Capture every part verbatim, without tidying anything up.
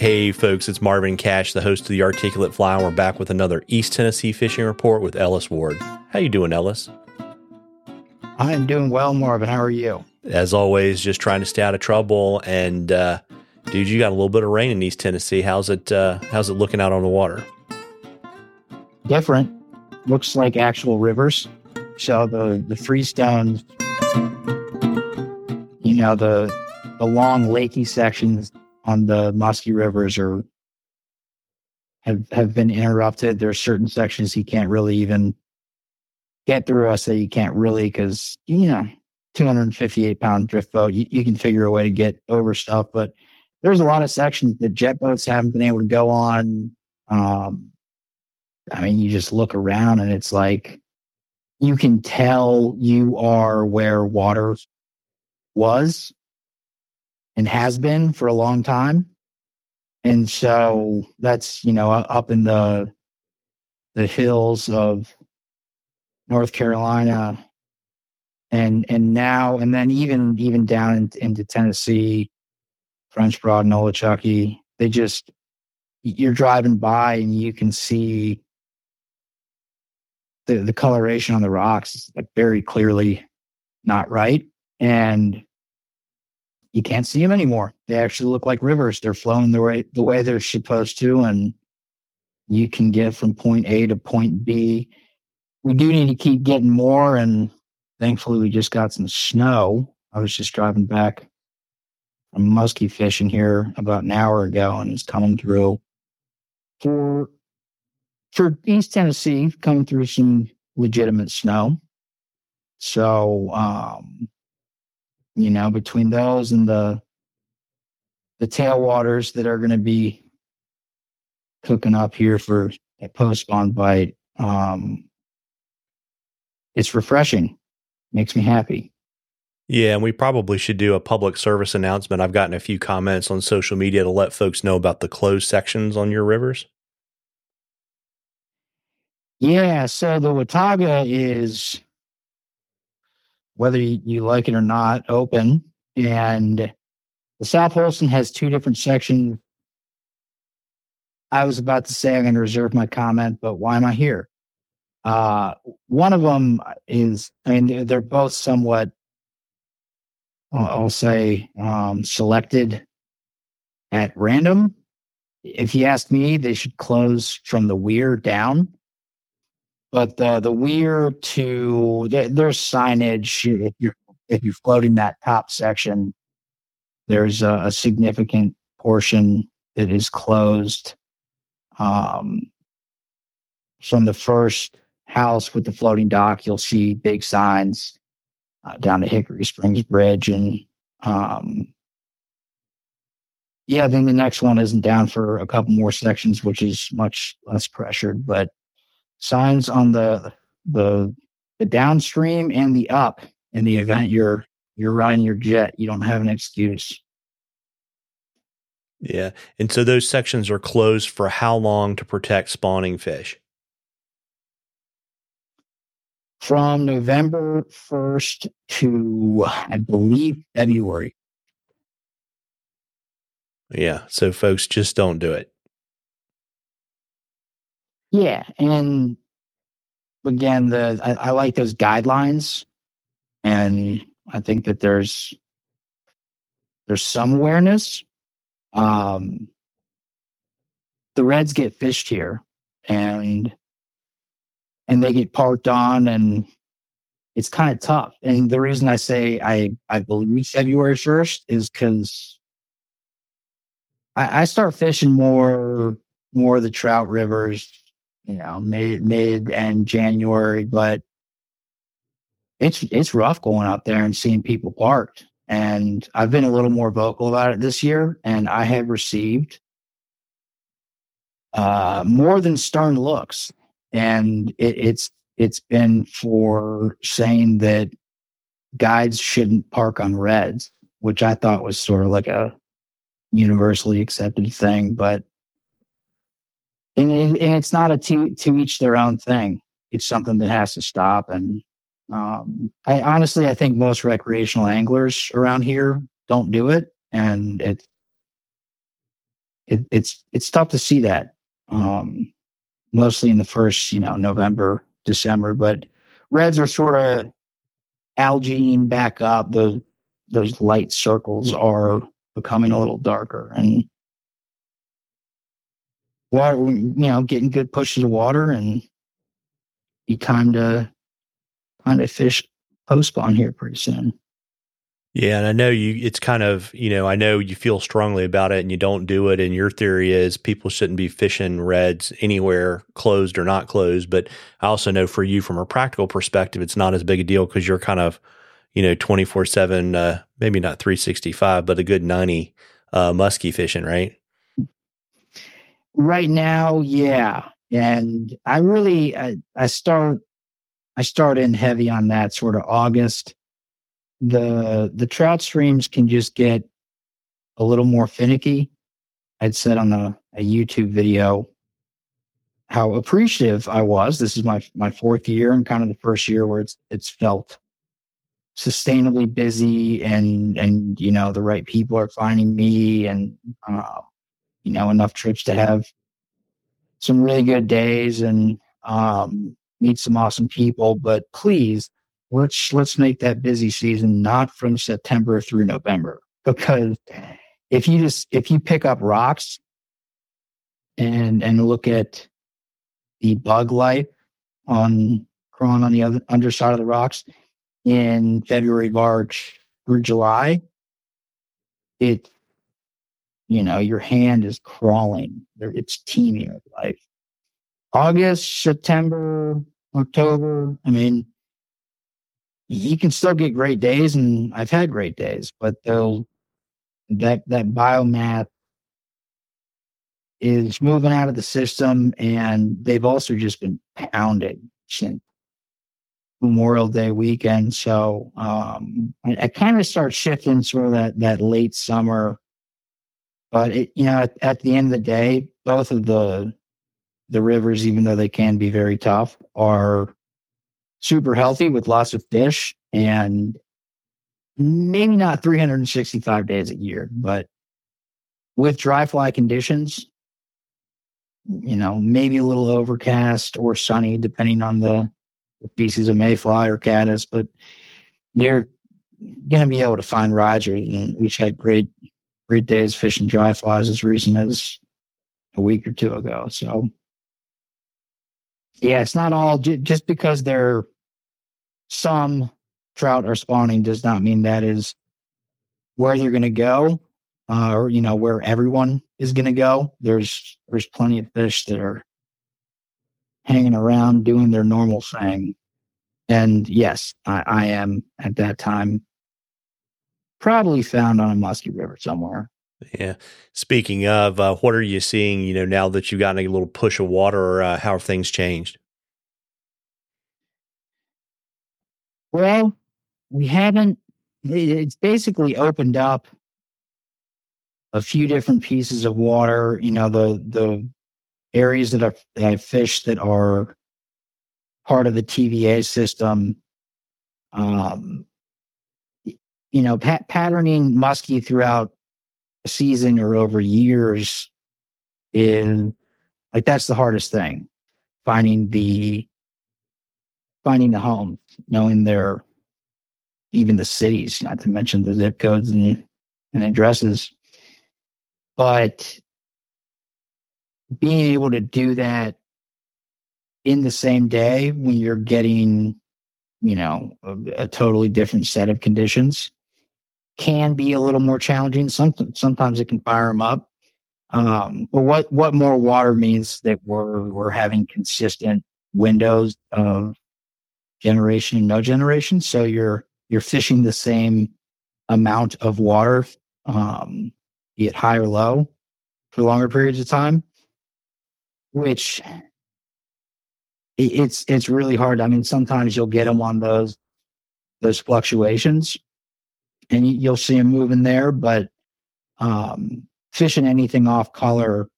Hey folks, it's Marvin Cash, the host of the Articulate Fly, and we're back with another East Tennessee Fishing Report with Ellis Ward. How you doing, Ellis? I am doing well, Marvin. How are you? As always, just trying to stay out of trouble. And uh, dude, you got a little bit of rain in East Tennessee. How's it? Uh, how's it looking out on the water? Different. Looks like actual rivers. So the the freeze down, you know, the the long lakey sections on the Muskie rivers are have have been interrupted. There are certain sections you can't really even get through. I say you can't really because, you know, two hundred fifty-eight pound drift boat, you, you can figure a way to get over stuff. But there's a lot of sections that jet boats haven't been able to go on. Um, I mean, you just look around and it's like you can tell you are where water was and has been for a long time. And so that's, you know, up in the the hills of North Carolina, and and now and then even even down in, into Tennessee, French Broad, Nolichucky, they just, you're driving by and you can see the the coloration on the rocks is like very clearly not right, and you can't see them anymore. They actually look like rivers. They're flowing the way the way they're supposed to, and you can get from point A to point B. We do need to keep getting more, and thankfully we just got some snow. I was just driving back from muskie fishing here about an hour ago, and it's coming through for for East Tennessee, coming through some legitimate snow. So um you know, between those and the the tailwaters that are going to be cooking up here for a post-spawn bite, um, it's refreshing. Makes me happy. Yeah, and we probably should do a public service announcement. I've gotten a few comments on social media to let folks know about the closed sections on your rivers. Yeah, so the Watauga is, whether you like it or not, open. And the South Holston has two different sections. I was about to say I'm going to reserve my comment, but why am I here? Uh, one of them is, I mean, they're both somewhat, I'll say, um, selected at random. If you ask me, they should close from the weir down. But the the weir to there, there's signage. If you're if you're floating that top section, there's a, a significant portion that is closed, um, from the first house with the floating dock. You'll see big signs uh, down to Hickory Springs Bridge, and um, yeah, then the next one isn't down for a couple more sections, which is much less pressured, but. Signs on the the the downstream and the up in the event you're you're riding your jet. You don't have an excuse. Yeah. And so those sections are closed for how long to protect spawning fish? From November first to, I believe, February. Yeah. So folks, just don't do it. Yeah, and again, the I, I like those guidelines, and I think that there's there's some awareness. Um, the reds get fished here, and and they get parked on, and it's kind of tough. And the reason I say I I believe February first is because I, I start fishing more more of the trout rivers. You know, mid mid and January, but it's it's rough going out there and seeing people parked. And I've been a little more vocal about it this year, and I have received uh, more than stern looks, and it, it's it's been for saying that guides shouldn't park on reds, which I thought was sort of like a universally accepted thing, but. And it's not a to, to each their own thing. It's something that has to stop. And um, I honestly, I think most recreational anglers around here don't do it. And it, it, it's it's tough to see that, um, mostly in the first, you know, November, December. But reds are sort of algaeing back up. Those those light circles are becoming a little darker, and water, you know, getting good pushes of water, and be time to kind of fish post spawn here pretty soon. Yeah, and I know you, it's kind of, you know, I know you feel strongly about it and you don't do it, and your theory is people shouldn't be fishing reds anywhere, closed or not closed. But I also know for you, from a practical perspective, it's not as big a deal because you're kind of, you know, twenty-four seven, uh, maybe not three sixty-five, but a good ninety uh, muskie fishing, right? Right now, yeah. And I really, I, I start, I start in heavy on that sort of August. The the trout streams can just get a little more finicky. I'd said on a, a YouTube video how appreciative I was. This is my my fourth year, and kind of the first year where it's it's felt sustainably busy, and and you know, the right people are finding me, and uh, you know, enough trips to have some really good days and um, meet some awesome people. But please, Let's let's make that busy season not from September through November, because if you just if you pick up rocks and and look at the bug life on crawling on the other underside of the rocks in February, March through July, it you know your hand is crawling. It's teeming with life. August, September, October. I mean, you can still get great days, and I've had great days, but they'll, that that biomass is moving out of the system, and they've also just been pounded since Memorial Day weekend. So um, I, I kind of start shifting sort of that, that late summer. But it, you know, at, at the end of the day, both of the the rivers, even though they can be very tough, are super healthy with lots of fish, and maybe not three hundred sixty-five days a year, but with dry fly conditions, you know, maybe a little overcast or sunny, depending on the species of mayfly or caddis, but you're going to be able to find Roger. And we've had great, great days fishing dry flies as recent as a week or two ago. So yeah, it's not all just because there some trout are spawning does not mean that is where they're going to go, uh, or you know where everyone is going to go. There's there's plenty of fish that are hanging around doing their normal thing, and yes, I, I am at that time probably found on a muskie river somewhere. Yeah. Speaking of, uh, what are you seeing, you know, now that you've gotten a little push of water, uh, how have things changed? Well, we haven't, it's basically opened up a few different pieces of water. You know, the, the areas that I've, that I've fished that are part of the T V A system, um, you know, pat- patterning muskie throughout season or over years in like that's the hardest thing, finding the finding the home, knowing their even the cities, not to mention the zip codes and, and addresses. But being able to do that in the same day when you're getting, you know, a, a totally different set of conditions can be a little more challenging. Sometimes, sometimes it can fire them up. Um, but what, what more water means that we're, we're having consistent windows of generation and no generation. So you're, you're fishing the same amount of water, um, be it high or low, for longer periods of time, which it's, it's really hard. I mean, sometimes you'll get them on those, those fluctuations, and you'll see them moving there, but um, fishing anything off color,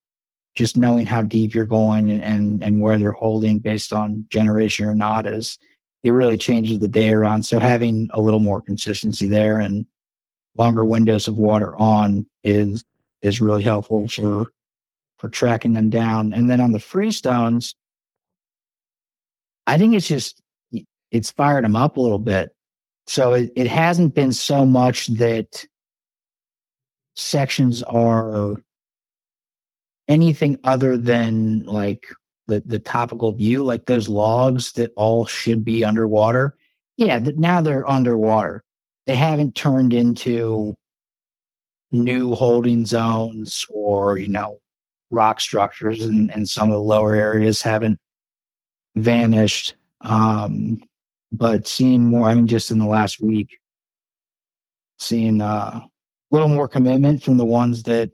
just knowing how deep you're going and, and, and where they're holding based on generation or not, is it really changes the day around. So having a little more consistency there and longer windows of water on is is really helpful for for tracking them down. And then on the freestones, I think it's just, it's fired them up a little bit. So it, it hasn't been so much that sections are anything other than like the, the topical view, like those logs that all should be underwater. Yeah, now they're underwater. They haven't turned into new holding zones or, you know, rock structures, and, and some of the lower areas haven't vanished. Um, but seeing more, I mean, just in the last week, seeing uh, a little more commitment from the ones that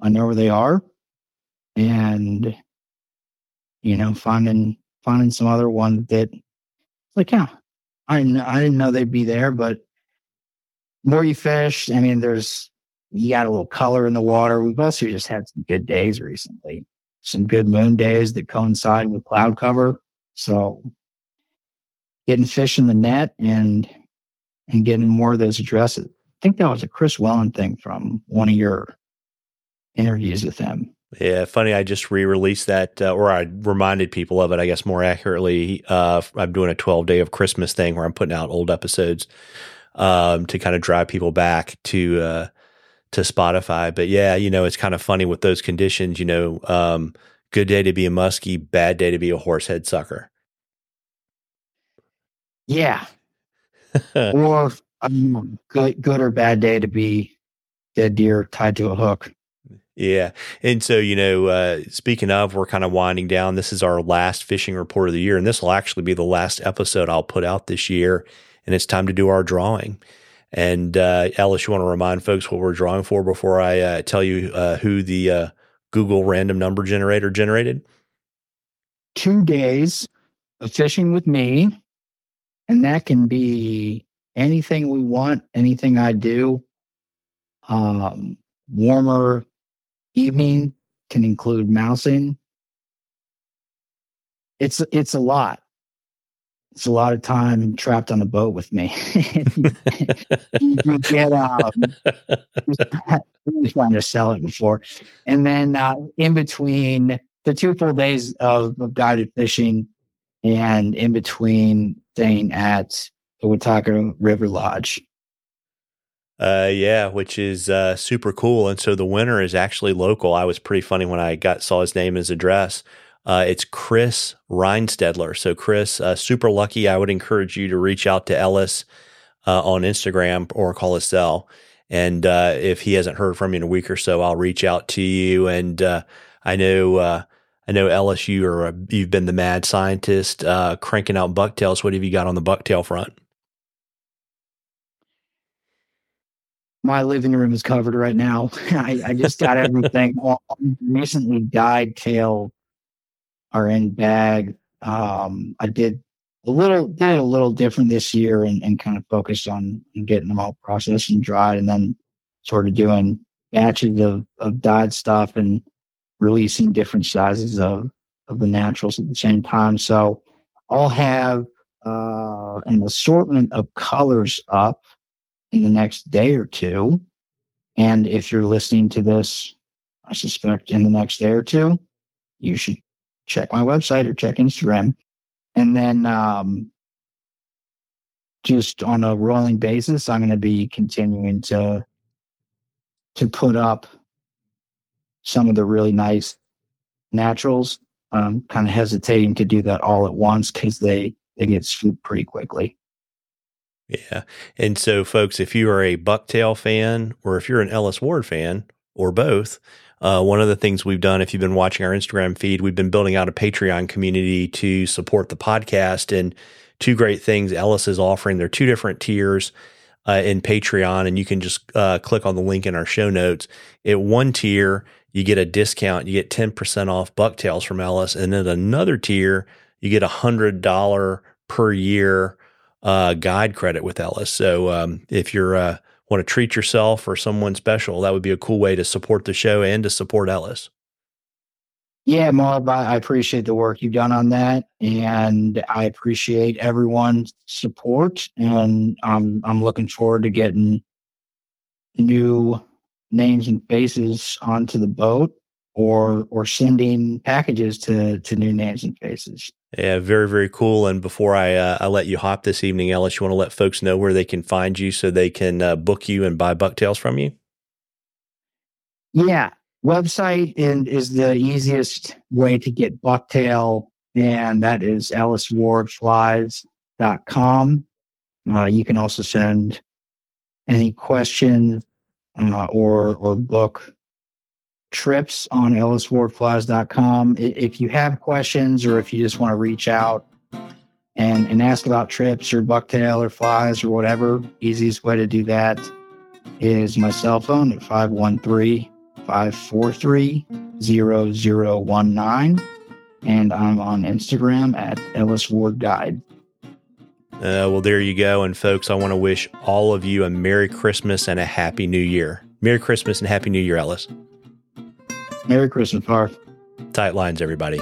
I know where they are, and, you know, finding, finding some other one that, like, yeah, I didn't, I didn't know they'd be there, but the more you fish, I mean, there's, you got a little color in the water. We've also just had some good days recently, some good moon days that coincide with cloud cover. So getting fish in the net and and getting more of those addresses. I think that was a Chris Wellen thing from one of your interviews with him. Yeah, funny. I just re-released that, uh, or I reminded people of it, I guess more accurately. Uh, I'm doing a twelve-day of Christmas thing where I'm putting out old episodes um, to kind of drive people back to uh, to Spotify. But yeah, you know, it's kind of funny with those conditions. You know, um, good day to be a muskie, bad day to be a horsehead sucker. Yeah, or um, good, good or bad day to be dead deer tied to a hook. Yeah. And so, you know, uh, speaking of, we're kind of winding down. This is our last fishing report of the year, and this will actually be the last episode I'll put out this year. And it's time to do our drawing. And uh, Ellis, you want to remind folks what we're drawing for before I uh, tell you uh, who the uh, Google random number generator generated? Two days of fishing with me. And that can be anything we want, anything I do. Um, warmer evening can include mousing. It's it's a lot. It's a lot of time trapped on a boat with me. You get um, trying to sell it before, and then uh, in between the two full days of, of guided fishing, and in between staying at the Watauga River Lodge. Uh, yeah, which is uh, super cool. And so the winner is actually local. I was pretty funny when I got saw his name and his address. Uh, it's Chris Reinstedler. So Chris, uh, super lucky. I would encourage you to reach out to Ellis uh, on Instagram or call his cell. And uh, if he hasn't heard from you in a week or so, I'll reach out to you. And uh, I know uh, I know Ellis, you are a, you've been the mad scientist uh, cranking out bucktails. What have you got on the bucktail front? My living room is covered right now. I, I just got everything. All recently dyed tail are in bag. Um, I did a little, did a little different this year, and, and kind of focused on getting them all processed and dried, and then sort of doing batches of, of dyed stuff and releasing different sizes of, of the naturals at the same time. So I'll have uh, an assortment of colors up in the next day or two. And if you're listening to this, I suspect in the next day or two, you should check my website or check Instagram. And then um, just on a rolling basis, I'm going to be continuing to to put up some of the really nice naturals. I'm kind of hesitating to do that all at once because they, they get scooped pretty quickly. Yeah. And so, folks, if you are a bucktail fan, or if you're an Ellis Ward fan, or both, uh, one of the things we've done, if you've been watching our Instagram feed, we've been building out a Patreon community to support the podcast. And two great things Ellis is offering. There are two different tiers uh, in Patreon, and you can just uh, click on the link in our show notes. At one tier, you get a discount. You get ten percent off bucktails from Ellis. And then another tier, you get one hundred dollars per year Uh, guide credit with Ellis. So um, if you're uh, want to treat yourself or someone special, that would be a cool way to support the show and to support Ellis. Yeah, Marv, I appreciate the work you've done on that, and I appreciate everyone's support. And I'm I'm looking forward to getting new names and faces onto the boat, or or sending packages to to new names and faces. Yeah, very, very cool. And before I uh, I let you hop this evening, Ellis, you want to let folks know where they can find you so they can uh, book you and buy bucktails from you? Yeah, website and is the easiest way to get bucktail, and that is ellis ward flies dot com. Uh, you can also send any questions uh, or or book trips on ellis ward flies dot com. If you have questions or if you just want to reach out and, and ask about trips or bucktail or flies or whatever, easiest way to do that is my cell phone at five one three, five four three, zero zero one nine. And I'm on Instagram at ellis ward guide. Uh, well, there you go. And folks, I want to wish all of you a Merry Christmas and a Happy New Year. Merry Christmas and Happy New Year, Ellis. Merry Christmas, Parth. Tight lines, everybody.